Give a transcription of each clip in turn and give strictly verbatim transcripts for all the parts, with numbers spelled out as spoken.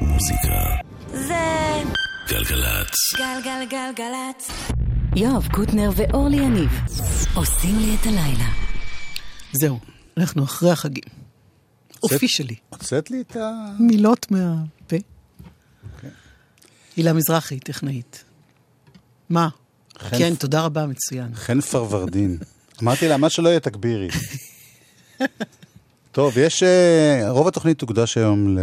מוזיקה זה גלגלצ גלגלגלגלצ יואב קוטנר ואורלי יניב עושים לי את הלילה. זהו, אנחנו אחרי החגים. אופי שלי הוצאת לי את המילות מהפה. גילה מזרחי, טכנאית. מה? כן, תודה רבה, מצוין. חן פרוורדין. אמרתי לה, מה שלא יהיה תגבירי. טוב, יש... רוב התוכנית תוקדש היום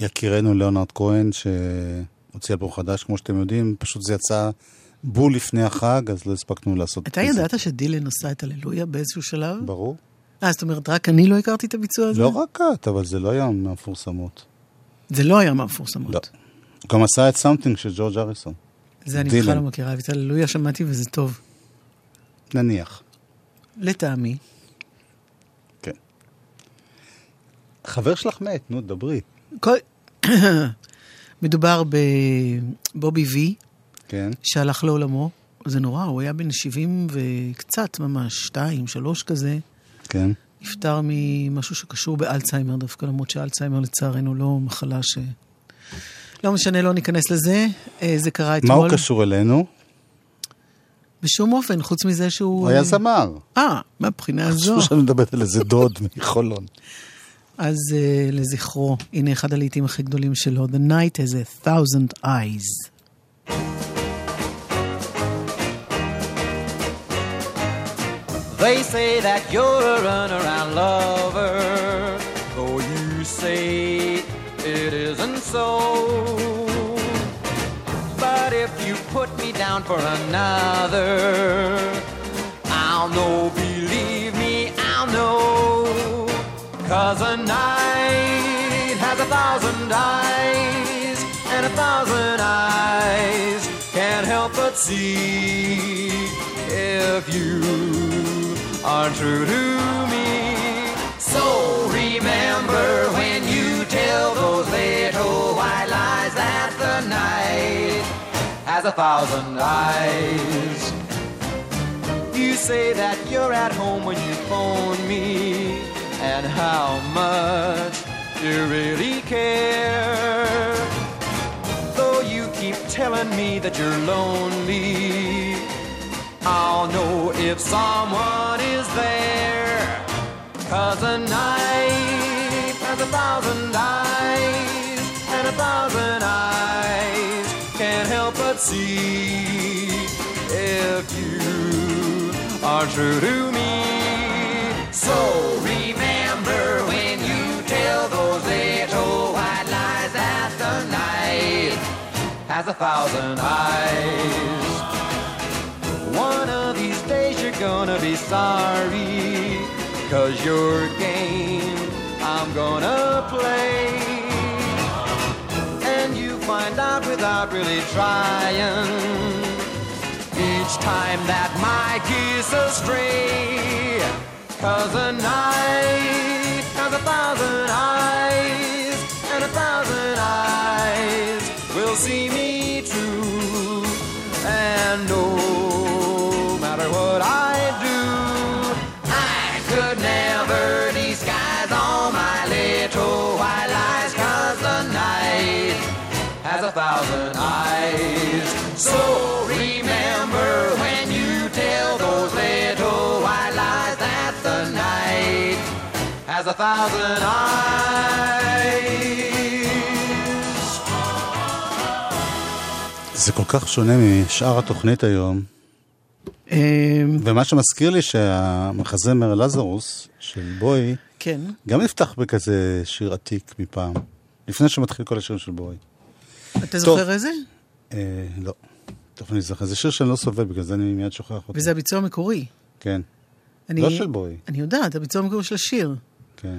ליקירנו ליאונרד כהן, שהוציא אלבום חדש, כמו שאתם יודעים. פשוט זה יצא בול לפני החג, אז לא הספקנו לעשות... אתה ידעת שדילן עשה את הללויה באיזשהו שלב? ברור. אה, זאת אומרת, רק אני לא הכרתי את הביצוע הזה? לא רק את, אבל זה לא היה מהפורסמות. זה לא היה מהפורסמות? לא. הוא גם עשה את סאמטינג של ג'ורג' הריסון. זה אני בכלל לא מכירה, ויטל, לויה שמעתי וזה טוב. נניח. לטעמי. כן. חבר שלך מת, נו, דברי. מדובר בבובי וי, שהלך לעולמו. זה נורא, הוא היה בן שבעים וקצת ממש, שתיים, שלוש כזה. כן. נפטר ממשהו שקשור באלציימר דווקא, למרות שאלציימר לצערנו לא מחלה ש... לא משנה, לא ניכנס לזה. זה קרה אתמול. מה הוא קשור אלינו? בשום אופן, חוץ מזה שהוא... הוא היה זמר. אה, מהבחינה הזו. חשוב שאני מדברת על איזה דוד מחולון. אז לזכרו, הנה אחד הלעיתים הכי גדולים שלו, The Night Has a Thousand Eyes. They say that you're a runaround lover, though you say it isn't so. But if you put me down for another, I'll know, believe me, I'll know. 'Cause a night has a thousand eyes, and a thousand eyes can't help but see if you are true to me. So remember when you tell those little white lies that the night has a thousand eyes. You say that you're at home when you phone me, and how much you really care. Though you keep telling me that you're lonely, I'll know if someone is there. 'Cause a night has a thousand eyes, and a thousand eyes can't help but see if you are true to me. So remember when you tell those little white lies that the night has a thousand eyes. One of these days you're gonna be sorry, 'cause your game I'm gonna play, and you find out without really trying each time that my kiss is stray. 'Cause a night has a thousand eyes, and a thousand eyes will see me through, and no matter what I thousand eyes. So remember when you tell those little white lies that the night has a thousand eyes. זה כל כך שונה משאר התוכנית היום. ומה שמזכיר לי שהמחזמר אלזרוס של בוי, כן, גם נפתח בכזה שיר עתיק מפעם, לפני שמתחיל כל השירים של בוי. אתה זוכר איזה? לא. טוב, אני זוכר. זה שיר שאני לא סובל, בגלל זה אני מיד שוכח אותו. וזה הביצוע המקורי. כן. לא של בוי. אני יודעת, הביצוע המקורי של השיר. כן.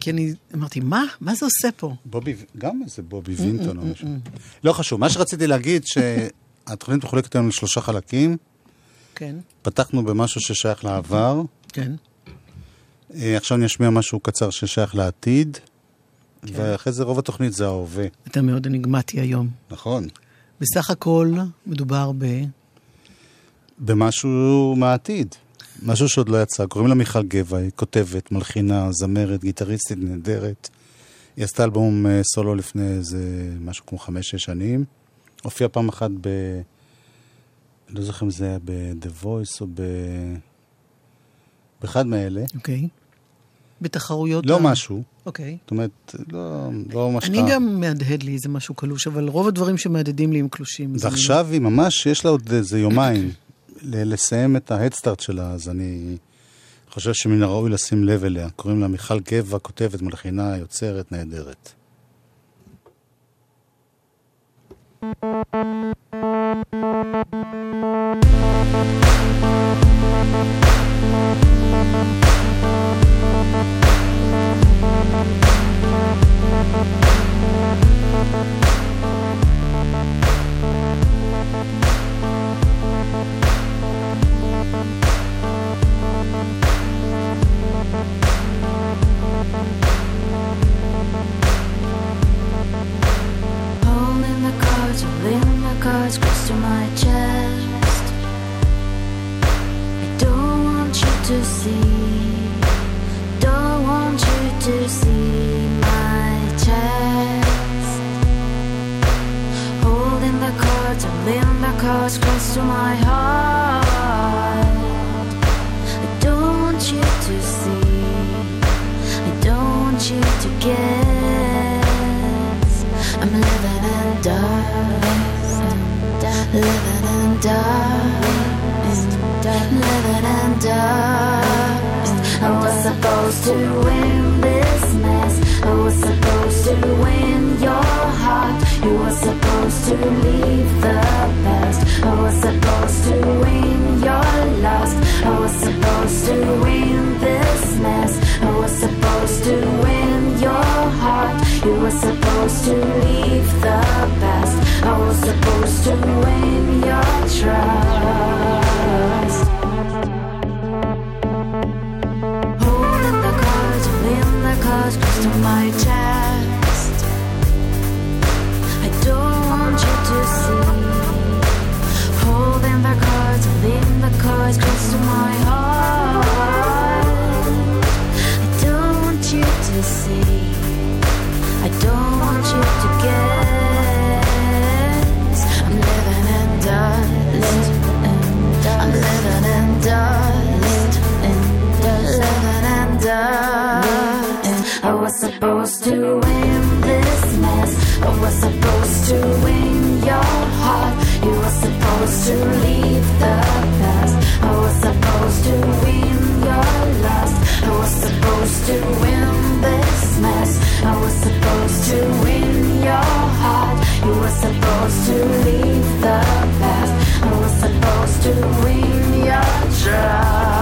כי אני אמרתי, מה? מה זה עושה פה? בובי, גם איזה בובי וינטון או משהו. לא חשוב. מה שרציתי להגיד, שהתוכנית מחולקת היום לשלושה חלקים. כן. פתחנו במשהו ששייך לעבר. כן. עכשיו אני אשמיע משהו קצר ששייך לעתיד. ואחרי זה רוב התוכנית זה ההווה. אתה מאוד אניגמטי היום. נכון. בסך הכל מדובר ב... במשהו מהעתיד. משהו שעוד לא יצא. קוראים לה מיכל גבע, היא כותבת, מלחינה, זמרת, גיטריסטית נהדרת. היא עשתה אלבום סולו לפני איזה משהו כמו חמש שש שנים. הופיעה פעם אחת ב... אני לא זוכר אם זה היה ב-The Voice או ב... באחד מאלה. אוקיי. בתחרויות... לא משהו. אוקיי. זאת אומרת, לא משהו... אני גם מהדהד לי איזה משהו קלוש, אבל רוב הדברים שמהדהדים לי הם קלושים. ועכשיו היא ממש, יש לה עוד איזה יומיים לסיים את ההדסטארט שלה, אז אני... חושב שמן הראוי לשים לב אליה. קוראים לה מיכל גבע, כותבת, מלחינה, יוצרת, נהדרת. Cards close to my chest. I don't want you to see. Don't want you to see my chest. Holding the cards, holding the cards close to my heart. I don't want you to see. I don't want you to guess. I'm living in dark. Living in dust, living in dust. I was supposed to win this mess. I was supposed to win your heart. You were supposed to leave the past. I was supposed to win your lust. I was supposed to win this mess. I was supposed to win your heart. You were supposed to leave the past. I was supposed to win your trust. Holding the cards, holding the cards close to my chest. I don't want you to see. Holding the cards, holding the cards close to my heart. I don't want you to see. I don't want you to guess. I'm living in dust. I'm living in dust. Living in dust. I was supposed to win this mess. I was supposed to win your heart. You were supposed to leave the past. I was supposed to win your lust. I was supposed to win this mess. I was supposed to win your heart. You were supposed to leave the past. I was supposed to win your trust.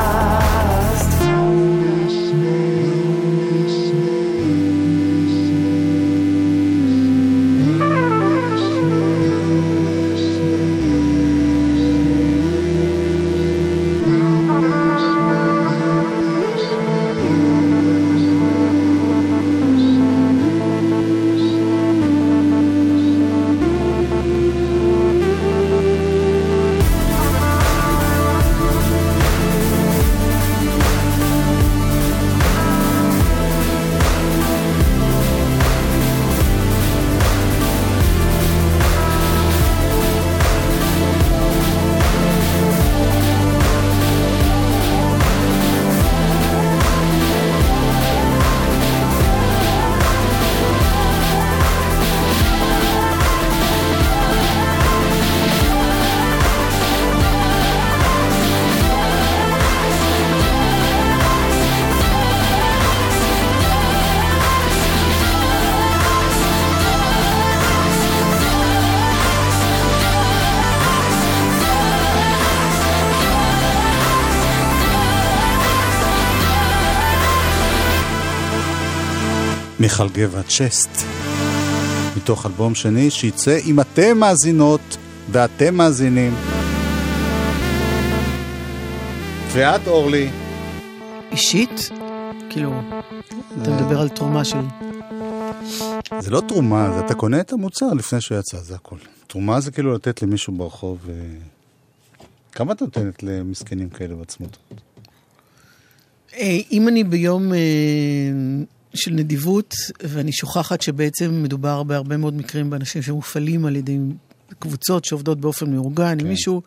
מיכל גבע, צ'סט, מתוך אלבום שני שיצא אם אתם מאזינות ואתם מאזינים. ואת, אורלי? אישית? כאילו, אתה מדבר על תרומה שלי. זה לא תרומה, זה אתה קונה את המוצר לפני שהוא יצא, זה הכל. תרומה זה כאילו לתת למישהו ברחוב. ו... כמה את נותנת למסכנים כאלה בעצמות? אם אני ביום... של נדיבות, ואני שוכחת שבעצם מדובר בהרבה מאוד מקרים באנשים שמופעלים על ידי קבוצות שעובדות באופן מאורגן, כן. עם מישהו,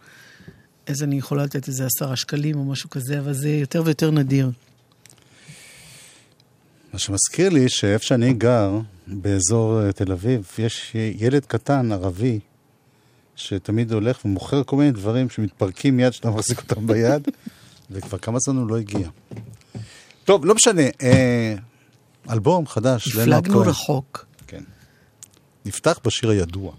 אז אני יכולה לתת איזה עשרה שקלים או משהו כזה, אבל זה יותר ויותר נדיר. מה שמזכיר לי שאיפה שאני גר, באזור תל אביב, יש ילד קטן, ערבי, שתמיד הולך ומוכר כל מיני דברים שמתפרקים מיד, שאתה מחזיק אותם ביד, וכבר כמה זמן הוא לא הגיע. טוב, לא משנה, אה, אלבום חדש, לנארד כהן. נפלגנו רחוק. כן. נפתח בשיר הידוע.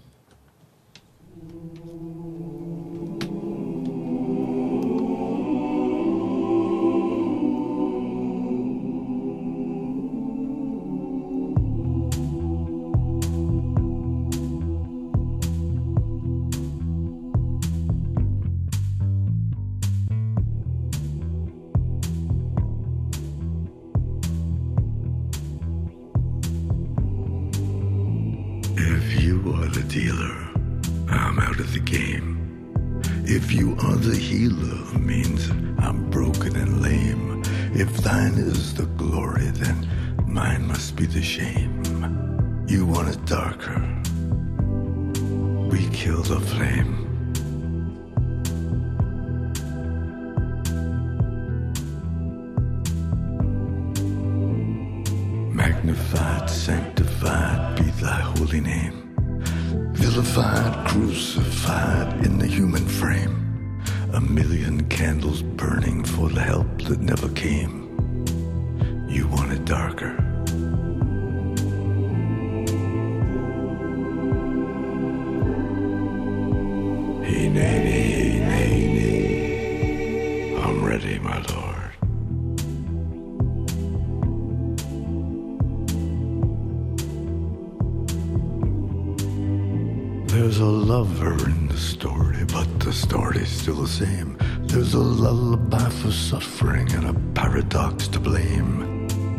There's a lover in the story, but the story's still the same. There's a lullaby for suffering and a paradox to blame.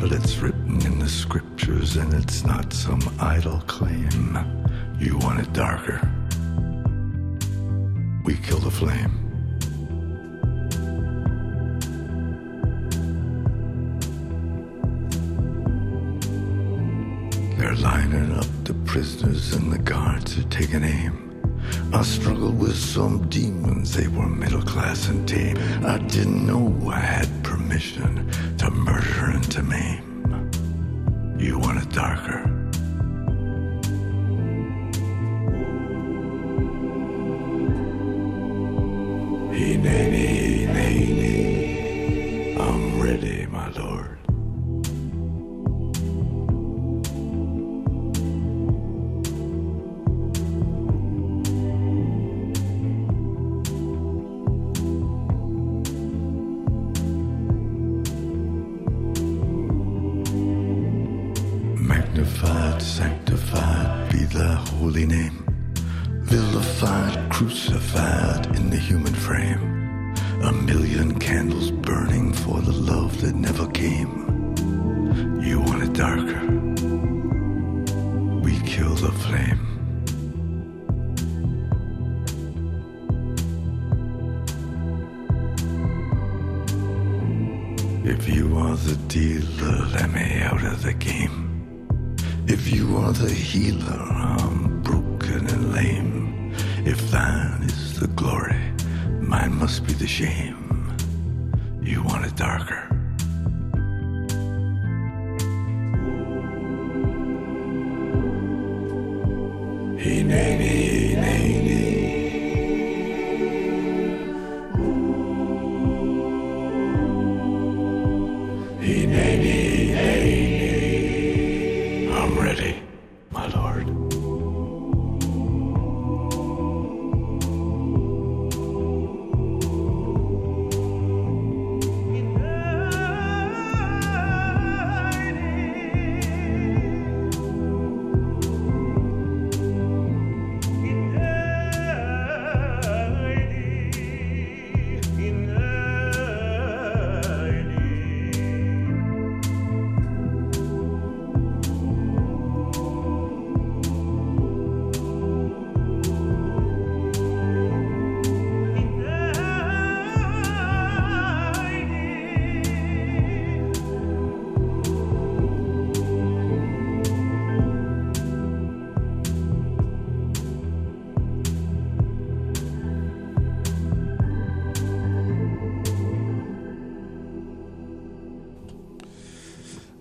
But it's written in the scriptures and it's not some idle claim. You want it darker. We kill the flame. Lining up the prisoners and the guards are taking aim. I struggled with some demons, they were middle class and tame. I didn't know I had permission to murder and to maim. You want it darker. Hey, nay, nay, nay, nay. I'm ready, my lord. If you are the dealer, let me out of the game. If you are the healer, I'm broken and lame. If thine is the glory, mine must be the shame. You want it darker. Hey, nay, nay, nay, nay.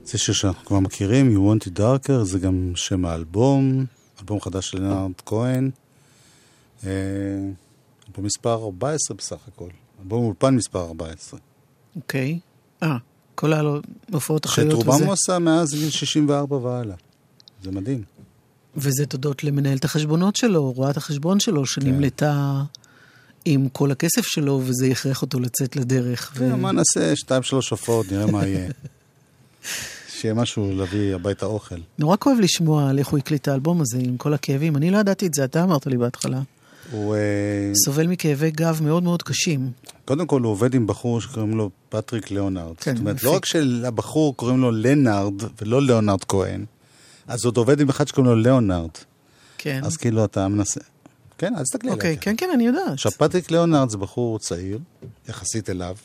זה שאנחנו כבר מכירים, You Want It Darker, זה גם שם האלבום, אלבום חדש של לנארד כהן, אלבום מספר ארבע עשרה בסך הכל, אלבום אולפן מספר ארבע עשרה. אוקיי, אה, כל ההופעות החיות וזה. שתרובם הוא עשה מאז גיל שישים וארבע והלאה, זה מדהים. וזה תודות למנהלת החשבונות שלו, רואת החשבון שלו, שנמלטה עם כל הכסף שלו, וזה יכרח אותו לצאת לדרך. כן, מה נעשה? שתיים, שלוש הופעות, נראה מה יהיה. שיהיה משהו להביא הביתה אוכל. נורא כואב לשמוע על איך הוא הקליט את האלבום הזה, עם כל הכאבים. אני לא ידעתי את זה, אתה אמרת לי בהתחלה. הוא סובל מכאבי גב מאוד מאוד קשים. קודם כל, הוא עובד עם בחור שקוראים לו פטריק ליאונרד. זאת אומרת, לא רק שלבחור קוראים לו לנארד, ולא ליאונרד כהן, אז עוד עובד עם אחד שקוראים לו ליאונרד. כן. אז כאילו אתה מנסה... כן, אז תגלי עליו. אוקיי, כן, כן, אני יודעת. עכשיו, פטריק ליאונרד זה בחור צעיר, יחסית אליו,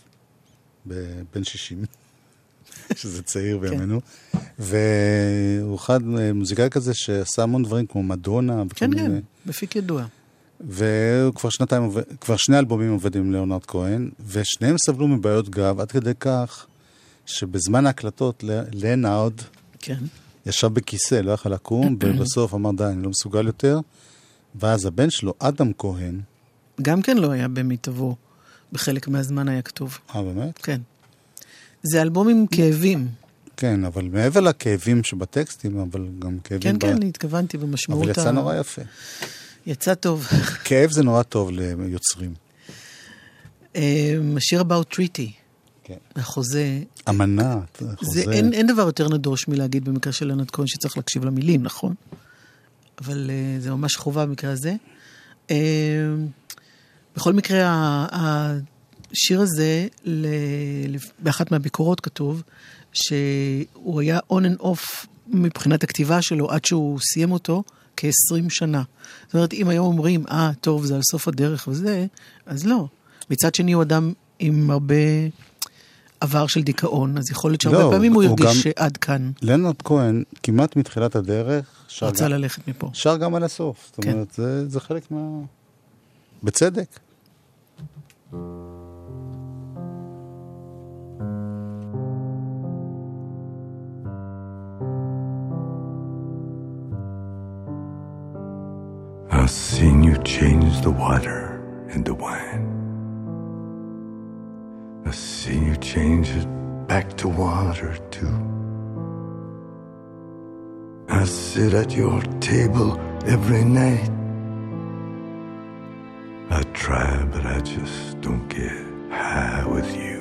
בן שישים, שזה צעיר בימינו, והוא אחד מוזיקאי כזה שעשה המון דברים כמו מדונה. כן, כן, מפיק ידוע. והוא כבר שנתיים, כבר שני אלבומים עובד עם ליאונרד כהן, ושניהם סבלו מבעיות גב, עד כדי כך שבזמן ההקלטות ליאונרד ישב בכיסא, לא יכל לקום, ובסוף אמר, די, אני לא מסוגל יותר, ואז הבן שלו, אדם כהן... גם כן לא היה במיטבו, בחלק מהזמן היה כתוב. אה, באמת? כן. זה אלבום עם כאבים. כן, אבל מעבר לכאבים שבטקסטים, אבל גם כאבים... כן, ב... כן, התכוונתי במשמעות... אבל יצא ה... נורא יפה. יצא טוב. כאב זה נורא טוב ליוצרים. השיר About Treaty. כן. החוזה... אמנה, חוזה... זה, אין, אין דבר יותר נדוש מלהגיד במקרה של לנד כהן שצריך להקשיב למילים, נכון? אבל uh, זה ממש חובה במקרה הזה. Uh, בכל מקרה, השיר הזה, ל... באחת מהביקורות כתוב, שהוא היה on and off מבחינת הכתיבה שלו, עד שהוא סיים אותו כ-עשרים שנה. זאת אומרת, אם היום אומרים, אה, ah, טוב, זה על סוף הדרך וזה, אז לא. מצד שני, הוא אדם עם הרבה... עבר של דיכאון, אז יכול להיות שהרבה לא, פעמים הוא ירגיש גם... שעד כאן. לנארד כהן, כמעט מתחילת הדרך, רצה גם... ללכת מפה. שר גם על הסוף. זאת כן. אומרת, זה, זה חלק מה... בצדק. I've seen you change the water and the wine. I've seen you change it back to water too. I sit at your table every night. I try but I just don't get high with you.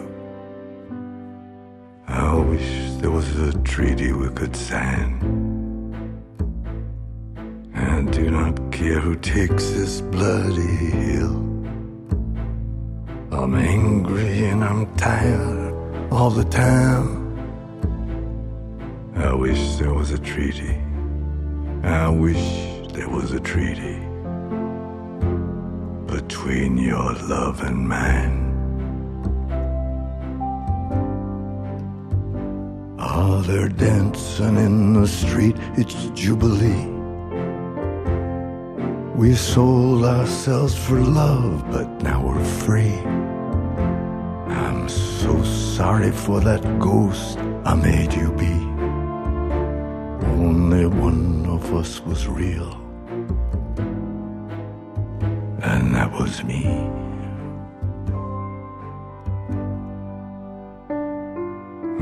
I wish there was a treaty we could sign. I do not care who takes this bloody hill. I'm angry and I'm tired all the time. I wish there was a treaty. I wish there was a treaty between your love and mine. Oh, they're dancing in the street, it's Jubilee. We sold ourselves for love, but now we're free. I'm so sorry for that ghost I made you be. Only one of us was real, and that was me.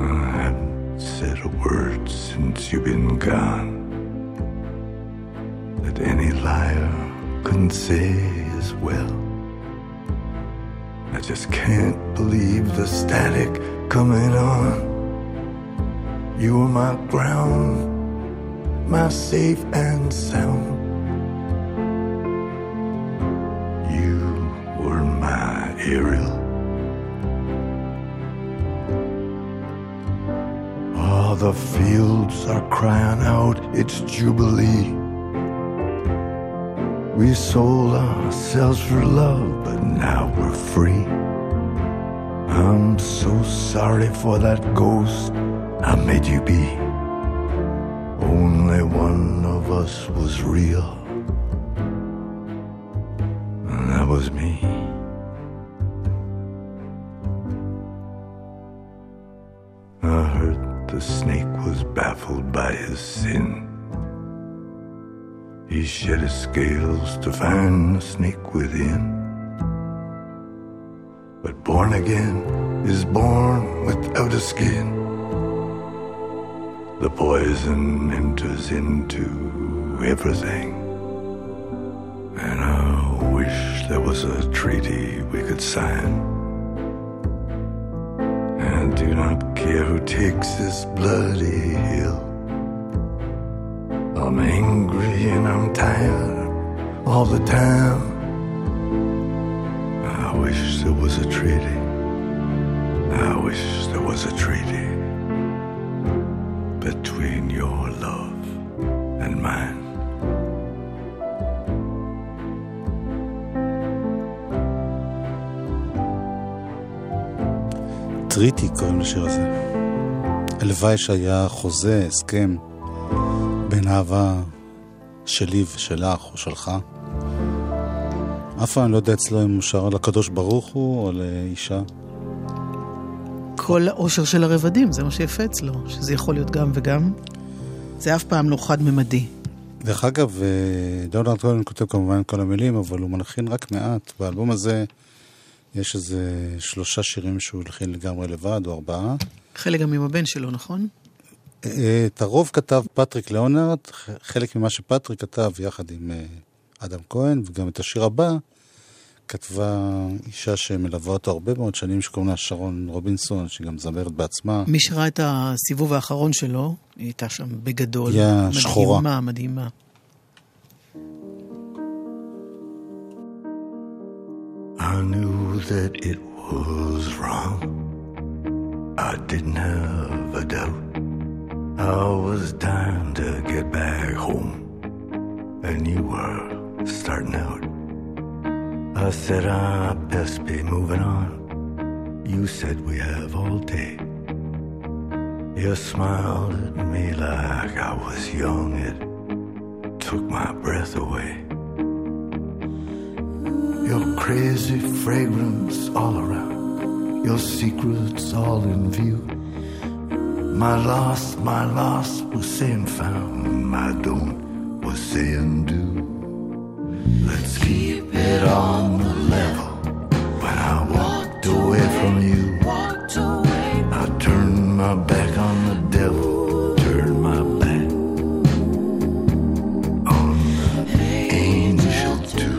I haven't said a word since you've been gone that any liar couldn't say as well. I just can't believe the static coming on. You were my ground, my safe and sound. You were my Ariel. Oh, the fields are crying out, it's Jubilee. We sold ourselves for love, but now we're free. I'm so sorry for that ghost I made you be. Only one of us was real, and that was me. I heard the snake was sin. He shed his scales to find the snake within. But born again is born without a skin. The poison enters into everything. And I wish there was a treaty we could sign. I do not care who takes this bloody hill. I'm angry and I'm tired all the time. I wish there was a treaty. I wish there was a treaty between your love and mine. טריטי קוראים לשיר הזה. הלוואי שהיה חוזה, הסכם בין אהבה שלי ושלך או שלך. אף פעם אני לא יודע אצלו אם הוא שר לקדוש ברוך הוא או לאישה. כל האושר של הרבדים, זה מה שיפה אצלו, שזה יכול להיות גם וגם. זה אף פעם לא חד-ממדי. דרך אגב, ליאונרד כהן כותב כמובן כל המילים, אבל הוא מלחין רק מעט. באלבום הזה יש איזה שלושה שירים שהוא הלחין לגמרי לבד, או ארבעה. חלק גם עם הבן שלו, נכון? את הרוב כתב פטריק ליאונרד, חלק ממה שפטריק כתב יחד עם אדם כהן, וגם את השיר הבא כתבה אישה שמלווה אותו הרבה מאוד שנים, שקוראים לה שרון רובינסון, שגם זמרת בעצמה. מי שראה את הסיבוב האחרון שלו, היא הייתה שם בגדול. היא השחורה. מדהימה, מדהימה. I knew that it was wrong. I didn't have a doubt. I was dying to get back home, and you were starting out. I said I best be moving on. You said we have all day. You smiled at me like I was young. It took my breath away. Your crazy fragrance all around, your secrets all in view. My loss, my loss was saying found, my don't was saying do. Let's keep it on the level. When I walked away from you, I turned my back on the devil, turned my back on the angel too.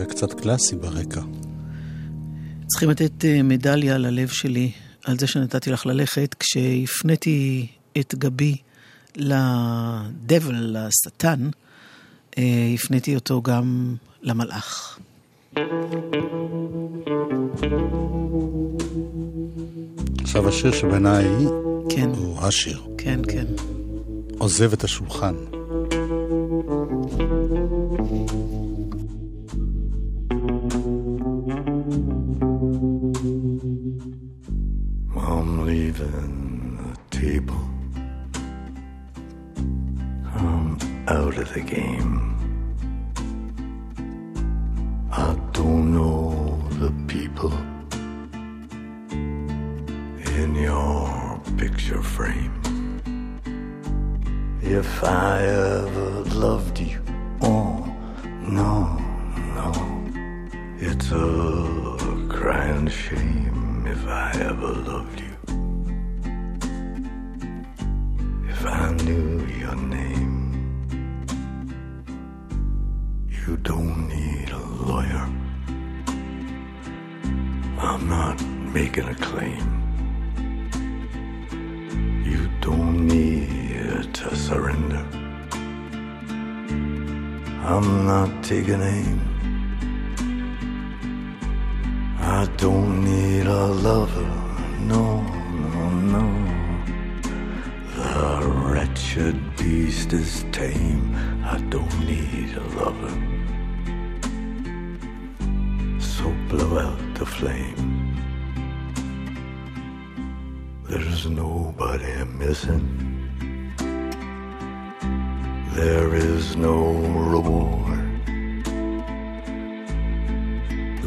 וקצת קלאסי ברקע. צריכים לתת מדליה ללב שלי על זה שנתתי לך ללכת, כשהפניתי את גבי לדבל, לשטן, הפניתי אותו גם למלאך. עכשיו השיר שבעיניי כן. הוא השיר. כן, כן. עוזב את השולחן. I'm leaving the table. I'm out of the game. I don't know the people in your picture frame. If I ever loved you, oh, no, no. It's a crying shame if I ever loved you. If I knew your name. You don't need a lawyer. I'm not making a claim. You don't need to surrender. I'm not taking aim. I don't need a lover. No, no, no. The wretched beast is tame. I don't need a lover. So blow out the flame. There's nobody missing. There is no reward.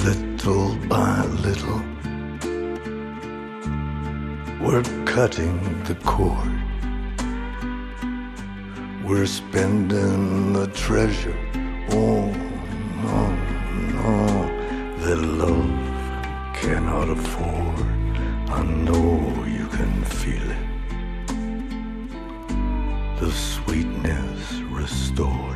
Little by little, we're cutting the cord. We're spending the treasure. Oh, no, no. That love cannot afford. I know you can feel it. The sweetness restored.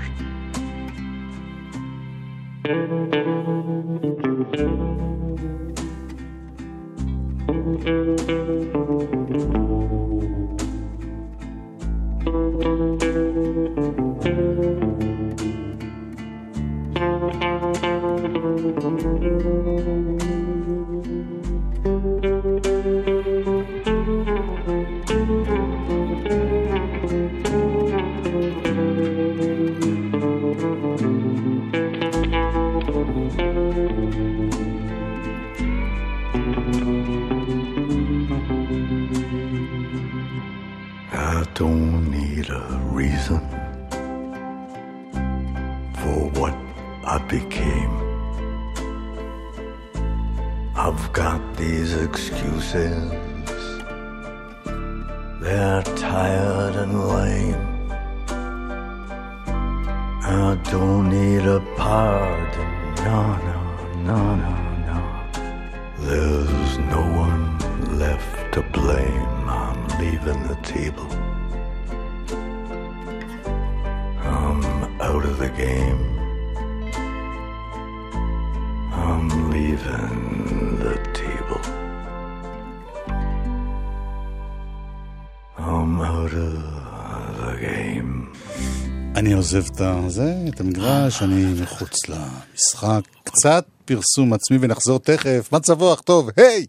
עוזב את זה, את המגרש, אני מחוץ למשחק. קצת פרסום עצמי ונחזור תכף. מצבוח טוב, היי!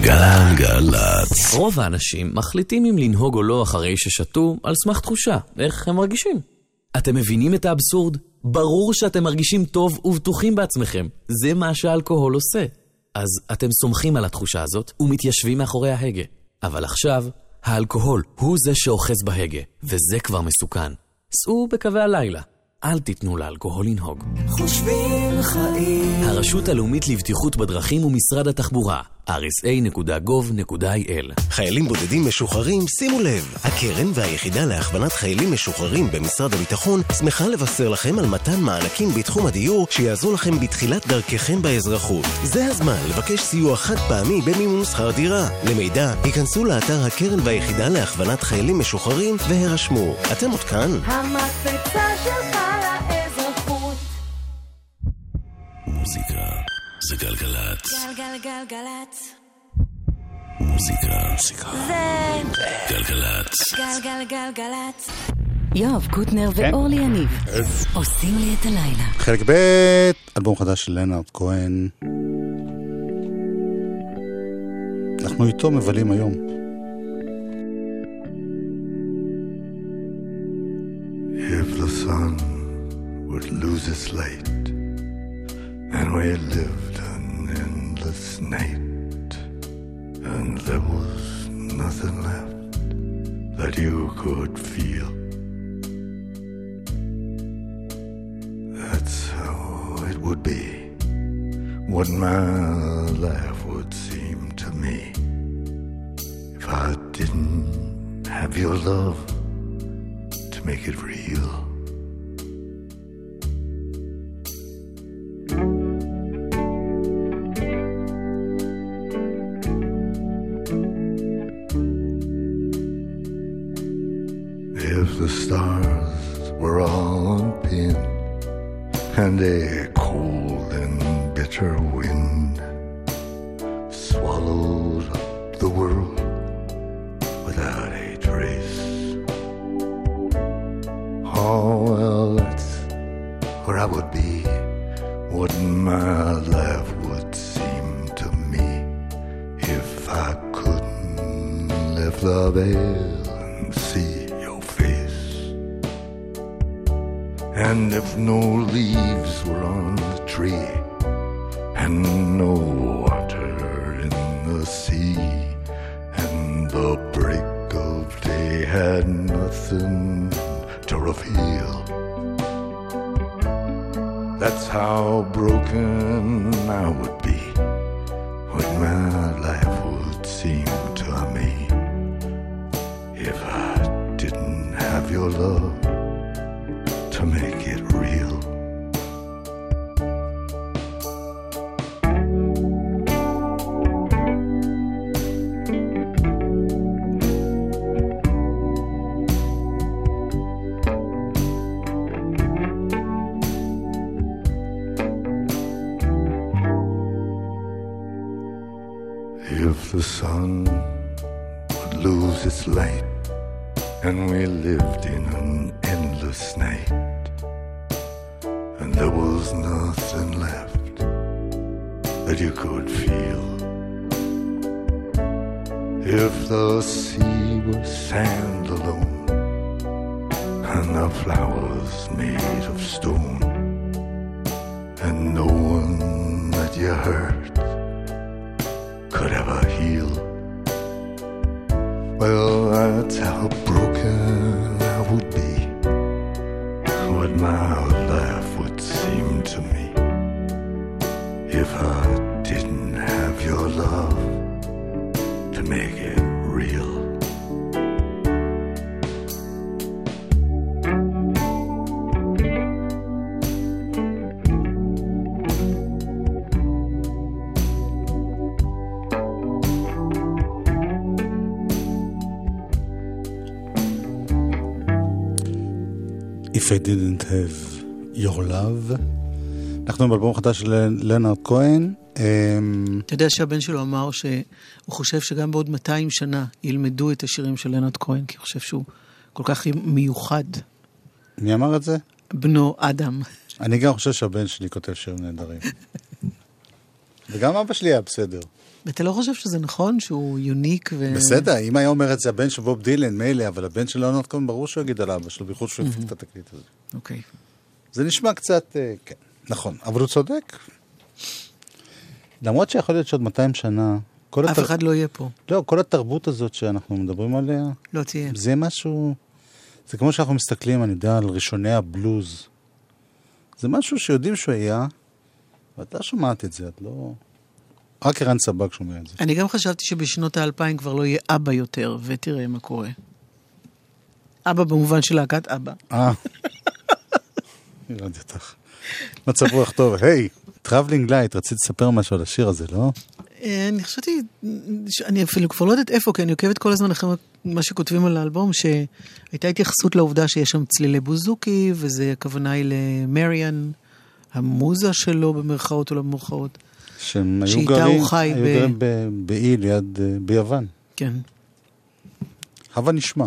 גלן גלץ. רוב האנשים מחליטים אם לנהוג או לא אחרי ששתו על סמך תחושה. איך הם מרגישים? אתם מבינים את האבסורד? ברור שאתם מרגישים טוב ובטוחים בעצמכם. זה מה שהאלכוהול עושה. אז אתם סומכים על התחושה הזאת ומתיישבים מאחורי ההגה. אבל עכשיו, האלכוהול הוא זה שאוחז בהגה, וזה כבר מסוכן. סעו בקווי הלילה. אל תיתנו לאלכוהול לנהוג. חושבים חיים. הרשות הלאומית לבטיחות בדרכים ומשרד התחבורה. אר אס איי נקודה גוב נקודה איי אל. חיילים בודדים משוחררים, שימו לב. הקרן והיחידה להכוונת חיילים משוחררים במשרד הביטחון שמחה לבשר לכם על מתן מענקים בתחום הדיור שיעזרו לכם בתחילת דרככם באזרחות. זה הזמן לבקש סיוע חד פעמי במימון שכר דירה. למידע, היכנסו לאתר הקרן והיחידה להכוונת חיילים משוחררים והרשמו. אתם עוד כאן? המקפצה שלך. זה גלגלת. גלגלגלגלת. מוזיקה. זה. גלגלת. גלגלגלגלת. יואב קוטנר ואורלי יניב. עושים לי את הלילה. חלק ב' אלבום חדש של לנארד כהן. אנחנו איתו מבלים היום. If the sun would lose its light and we lived an endless night and there was nothing left that you could feel, that's how it would be. What my life would seem to me if I didn't have your love to make it real. If the stars were all on pin and a cold and bitter wind swallowed up the world without a trace, oh well, that's where I would be. What my life would seem to me if I couldn't lift the veil and see. And if no leaves were on the tree and no water in the sea and the break of day had nothing to reveal, that's how broken I would be. What my life would seem to me if I didn't have your love to make it real. If the sun would lose its light and we lived in an endless night and there was nothing left that you could feel, if the sea was sand alone and the flowers made of stone and no one that you hurt could ever heal, well, that's how broken I would be. What my life would seem to me if I didn't have your love to make it real. If I didn't have your love. אנחנו באלבום חדש של לנארד כהן. אתה יודע שהבן שלו אמר שהוא חושב שגם בעוד מאתיים שנה ילמדו את השירים של לנארד כהן, כי הוא חושב שהוא כל כך מיוחד. מי אמר את זה? בנו אדם. אני גם חושב שהבן שלי כותב שירים נהדרים. וגם אבא שלי היה בסדר. ואתה לא חושב שזה נכון, שהוא יוניק ו... בסדר, אם היה אומר את זה, הבן של בוב דילן, מילא, אבל הבן של ליאונרד כהן, ברור שהוא יגיד על אבא שלו, בייחוד שהוא יפיק את התקליט הזה. אוקיי. זה נשמע קצת, כן, נכון, אבל הוא צודק. למרות שיכול להיות שעוד מאתיים שנה... אף אחד לא יהיה פה. לא, כל התרבות הזאת שאנחנו מדברים עליה... לא תהיה. זה משהו... זה כמו שאנחנו מסתכלים, אני יודע, על ראשוני הבלוז. זה משהו שיודעים שהוא היה, ואתה שומעת את זה, את לא... רק ערן סבק שומע את זה. אני גם חשבתי שבשנות האלפיים כבר לא יהיה אבא יותר, ותראה מה קורה. אבא במובן של להקת אבא. אה. ירדתי אותך. מצב רוח טוב. היי, טראבלינג לייט, רציתי לספר משהו על השיר הזה, לא? אני חשבתי, אני אפילו כבר לא יודעת איפה, כי אני עוקבת כל הזמן אחרי מה שכותבים על האלבום, שהייתה התייחסות לעובדה שיש שם צלילי בוזוקי, וזה הכוונה היא למריאן, המוזה שלו במרכאות או למרכאות. שהם היו גרים, היו ב... גרים ב... באי ליד ביוון. כן. הווה נשמע.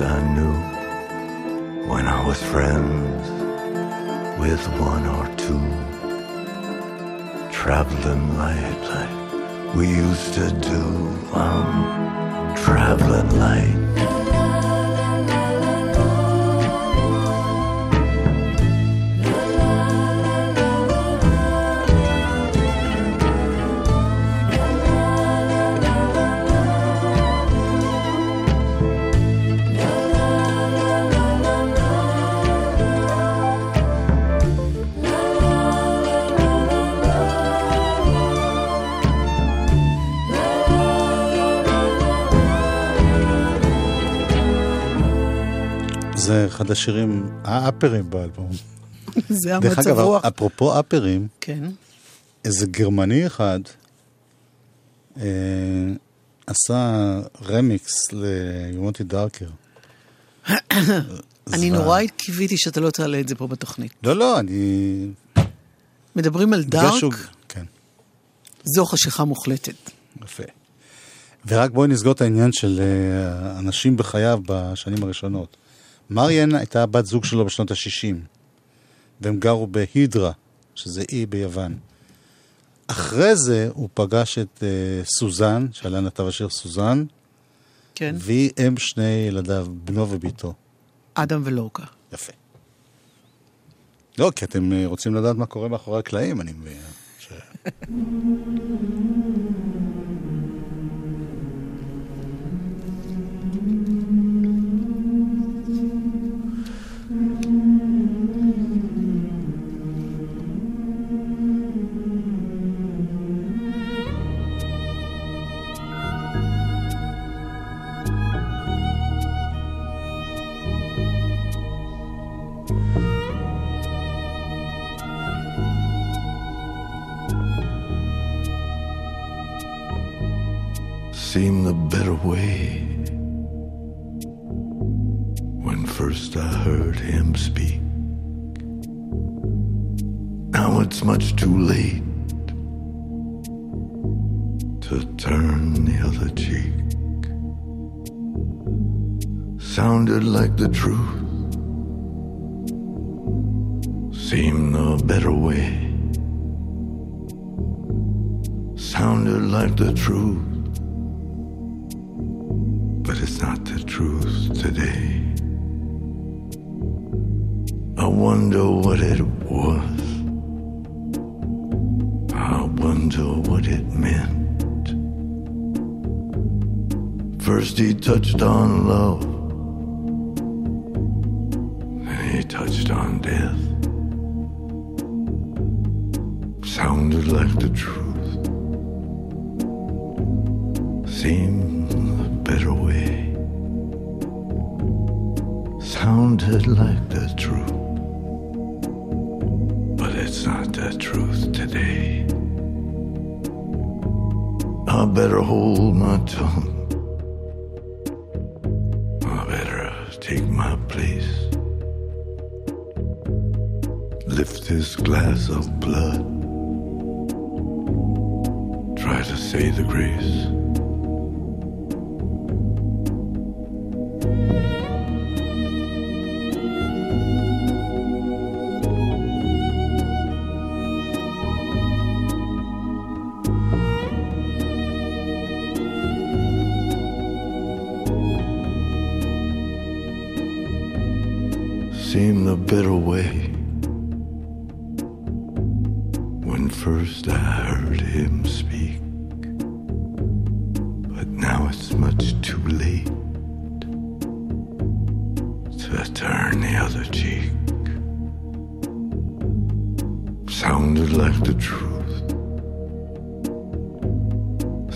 I knew when I was friends with one or two, traveling light like we used to do. I'm traveling light. זה אחד השירים האפרים באלבום. זה המצב רוח. אפרופו אפרים, כן. איזה גרמני אחד אה, עשה רמיקס ליומותי דארקר. אני נורא התקיביתי שאתה לא תעלה את זה פה בתוכנית. לא, לא, אני... מדברים על דארק? כן. זו חשיכה מוחלטת. יפה. ורק בואי נסגור את העניין של אנשים בחייו בשנים הראשונות. מריאנה הייתה בת זוג שלו בשנות ה-שישים, והם גרו בהידרה, שזה אי ביוון. אחרי זה הוא פגש את סוזן, שעליה נתב השיר סוזן, כן. והיא אם שני ילדיו, בנו וביתו. אדם ולוקה. יפה. לא, כי אתם רוצים לדעת מה קורה מאחורי הקלעים, אני מבין. ש... Seemed the better way when first I heard him speak. Now it's much too late to turn the other cheek. Sounded like the truth. Seemed the better way. Sounded like the truth. But it's not the truth today. I wonder what it was. I wonder what it meant. First he touched on love, then he touched on death. Sounded like the truth. Seemed better way. Sounded like the truth, but it's not the truth today. I better hold my tongue. I better take my place. Lift this glass of blood. Try to say the grace. Seemed the better way when first I heard him speak, but now it's much too late to turn the other cheek. Sounded like the truth.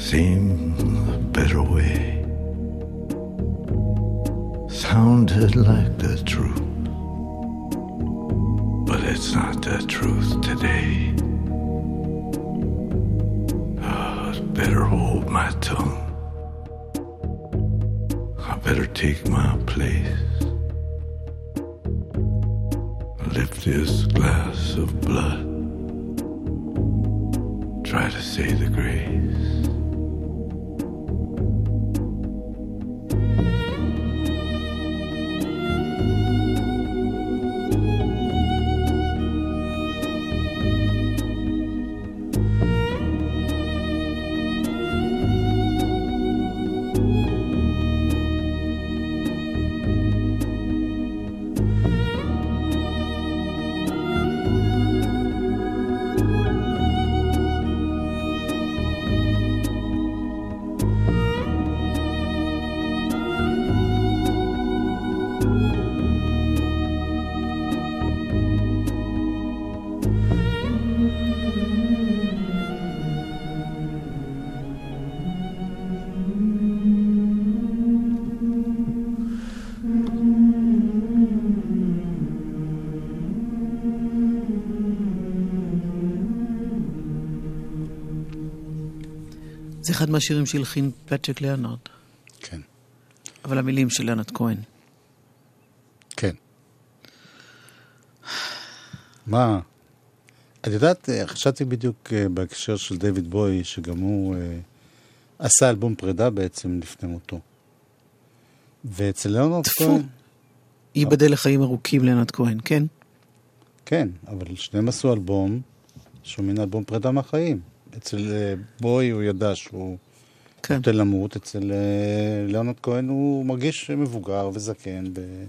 Seemed the better way. Sounded like the truth. It's not the truth today. I better hold my tongue. I better take my place. Lift this glass of blood. Try to say the grace. אחד מהשירים שהלחין פטריק ליאונרד. כן. אבל המילים של ליאונרד כהן. כן. מה? את יודעת, חשבתי בדיוק בהקשר של דיוויד בוי, שגם הוא עשה אלבום פרידה בעצם לפני מותו. ואצל ליאונרד כהן... ייבדל לחיים ארוכים ליאונרד כהן, כן? כן, אבל שניהם עשו אלבום שהוא מין אלבום פרידה מהחיים. אצל בוי הוא ידע שהוא כן. נוטה למות, אצל ליאונרד כהן הוא מרגיש מבוגר וזקן, ו...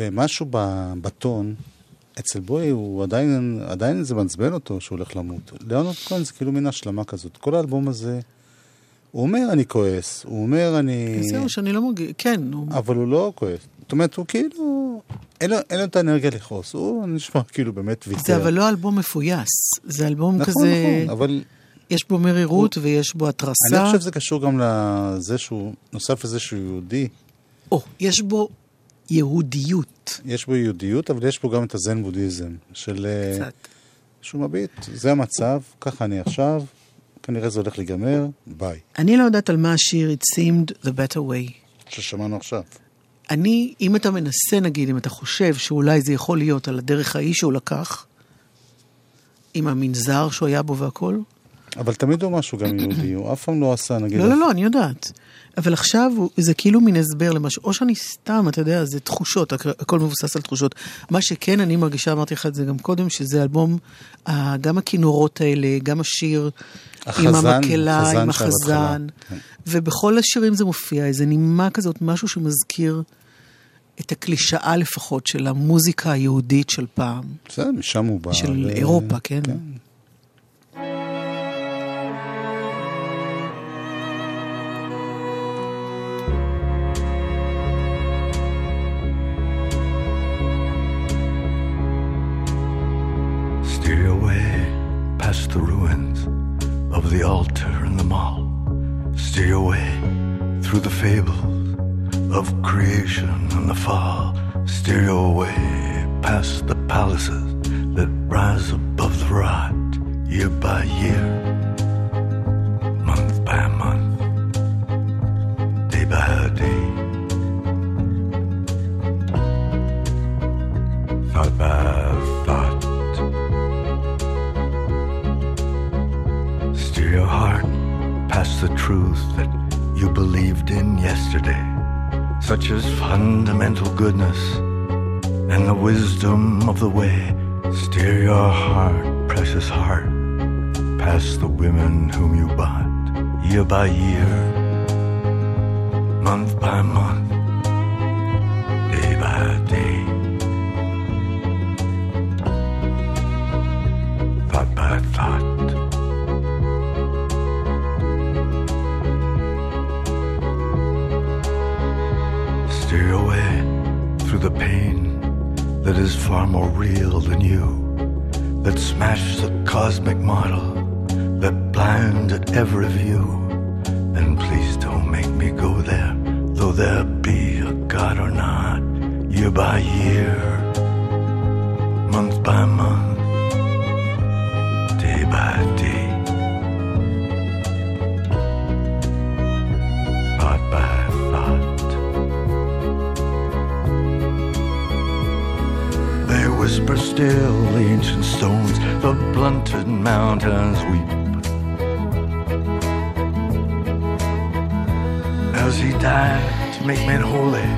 ומשהו בטון, אצל בוי הוא עדיין, עדיין זה מעצבן אותו שהוא הולך למות. ליאונרד כהן זה כאילו מין השלמה כזאת, כל האלבום הזה, הוא אומר אני כועס, הוא אומר אני... זהו שאני לא מרגיש, כן. הוא... אבל הוא לא כועס. זאת אומרת, הוא כאילו, אין לו, אין לו את האנרגיה לכעוס, הוא נשמע כאילו באמת ויתר. זה אבל לא אלבום מפויס, זה אלבום נכון, כזה, נכון, אבל... יש בו מרירות הוא... ויש בו התרסה. אני חושב שזה קשור גם לזה שהוא, נוסף לזה שהוא יהודי. או, יש בו יהודיות. יש בו יהודיות, אבל יש בו גם את הזן בודיזם, של קצת. שהוא מביט, זה המצב, ככה אני עכשיו, כנראה זה הולך לגמר, ביי. אני לא יודעת על מה השיר, It Seemed the Better Way. ששמענו עכשיו. אני, אם אתה מנסה, נגיד, אם אתה חושב שאולי זה יכול להיות על הדרך ההיא שהוא לקח, עם המנזר שהוא היה בו והכל. אבל תמיד הוא משהו גם יהודי, הוא אף פעם לא עשה, נגיד. לא, לא, לא, אני יודעת. אבל עכשיו זה כאילו מן הסבר למשהו, או שאני סתם, אתה יודע, זה תחושות, הכל מבוסס על תחושות. מה שכן אני מרגישה, אמרתי לך את זה גם קודם, שזה אלבום, גם הכינורות האלה, גם השיר, עם המקלה, עם החזן, ובכל השירים זה מופיע, איזה נימה כזאת, משהו שמזכיר את הקלישאה לפחות של המוזיקה היהודית של פעם. זה משם הוא בא. של אירופה, כן. The ruins of the altar and the mall. Steer your way through the fables of creation and the fall. Steer your way past the palaces that rise above the rot, year by year, month by month, day by day, thought by thought. Your heart past the truth that you believed in yesterday, such as fundamental goodness and the wisdom of the way. Steer your heart, precious heart, past the women whom you bought, year by year, month by month, day by day, thought by thought. Steer your way through the pain that is far more real than you, that smashed the cosmic model, that blinded every view. And please don't make me go there, though there be a God or not, year by year, month by month, day by day, thought by thought. They whisper still, the ancient stones, the blunted mountains weep. As he died to make men holy,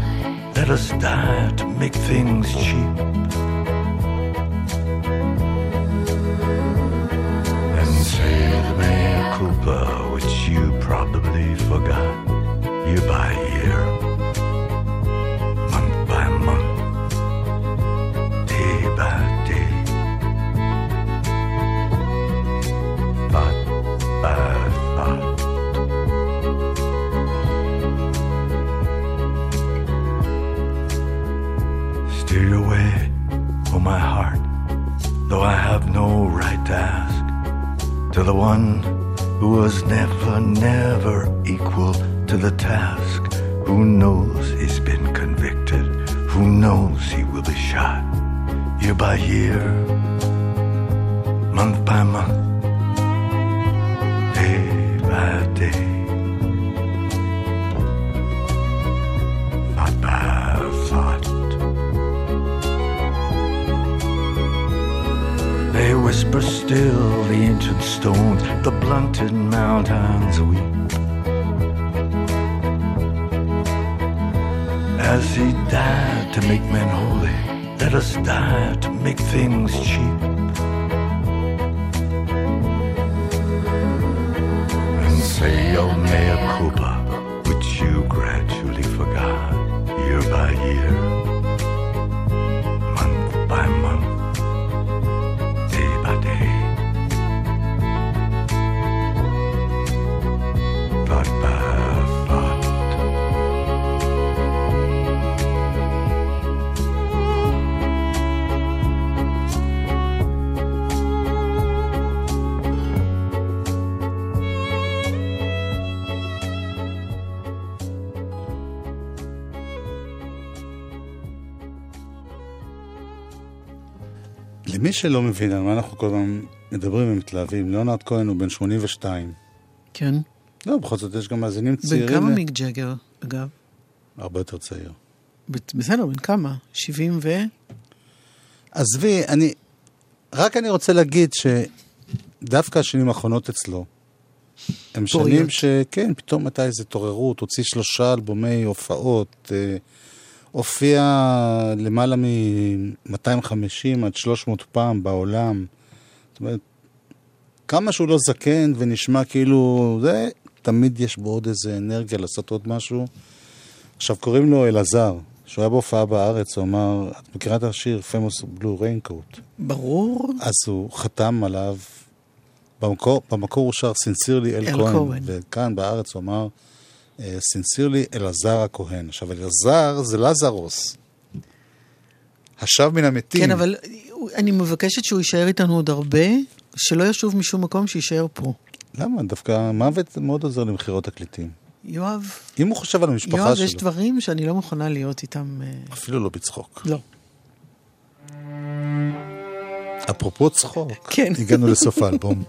let us die to make things cheap. And say the mea culpa, which you probably forgot, year by year, month by month. Steer your way, oh my heart, though I have no right to ask, to the one who was never, never equal to the task, who knows he's been convicted, who knows he will be shot, year by year, month by month, day by day, thought by thought. They whisper still, the ancient stones, the blunted mountains weep. As he died to make men holy, let us die to make things cheap. say your mea culpa, which you gradually forgot, year by year, month by month, day by day, thought by thought. למי שלא מבין על מה אנחנו כל הזמן מדברים ומתלהבים, ליאונרד כהן הוא בן שמונים ושתיים. כן. לא, בכל זאת יש גם מאזינים צעירים. בן כמה מיק ג'אגר, אגב? הרבה יותר צעיר. בסדר, בן כמה? שבעים ו... עזבי, אני... רק אני רוצה להגיד שדווקא השנים האחרונות אצלו, הם שנים שכן, פתאום מתי איזו תוררות, הוציא שלושה אלבומי הופעות... הופיע למעלה מ-מאתיים וחמישים עד שלוש מאות פעם בעולם. זאת אומרת, כמה שהוא לא זקן ונשמע כאילו, זה, תמיד יש בו עוד איזה אנרגיה לעשות עוד משהו. עכשיו קוראים לו אלעזר, שהוא היה בהופעה בארץ, הוא אמר, את מכירה את השיר Famous Blue Raincoat? ברור. אז הוא חתם עליו, במקור, במקור הוא שר Sincerely אל כהן, וכאן בארץ הוא אמר, סינסירלי אלעזר הכהן. עכשיו אלעזר זה לזרוס, השב מן המתים. כן, אבל אני מבקשת שהוא יישאר איתנו עוד הרבה, שלא ישוב משום מקום, שישאר פה. למה? דווקא מוות מאוד עוזר למחירות תקליטים. יואב, אם הוא חושב על המשפחה שלו. יואב, יש דברים שאני לא מוכנה להיות איתם, אפילו לא בצחוק. לא. אפרופו צחוק, הגענו לסוף האלבום.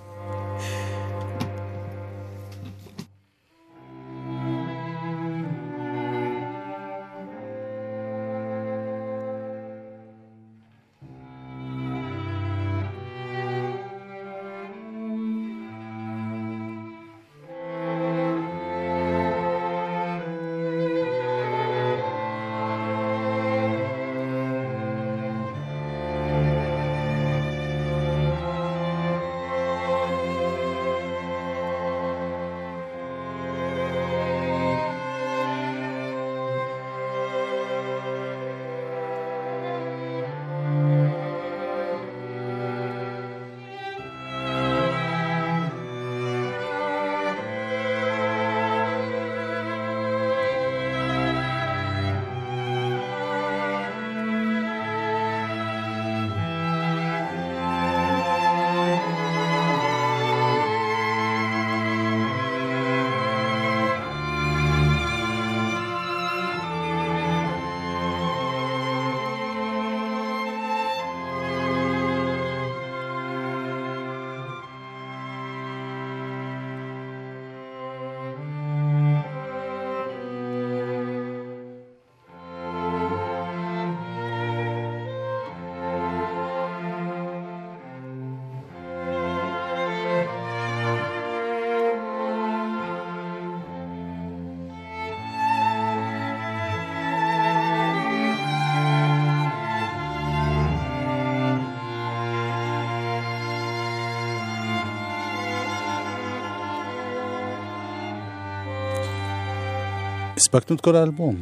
הספקנו את כל האלבום.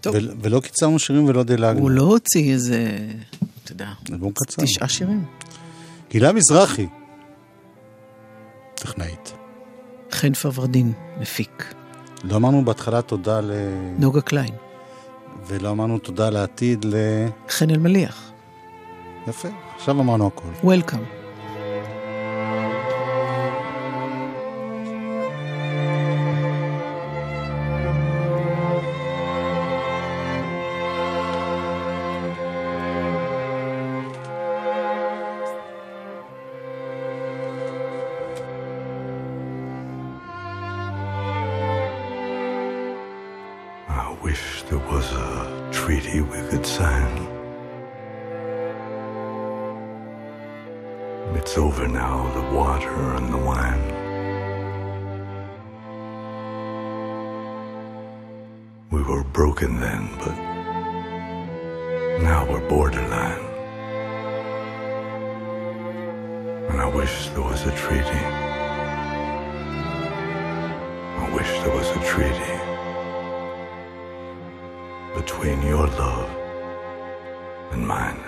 טוב. ולא קיצרנו שירים ולא דילגנו. הוא לא הוציא איזה, אתה יודע, אלבום קצר. תשעה שירים. גילה מזרחי. טכנאית. חן פברדין, מפיק. לא אמרנו בהתחלה תודה ל... נוגה קליין. ולא אמרנו תודה לעתיד ל... חן אל מליח. יפה, עכשיו אמרנו הכל. וולקאם. Then, but now we're borderline, and I wish there was a treaty. wish there was a treaty between your love and mine.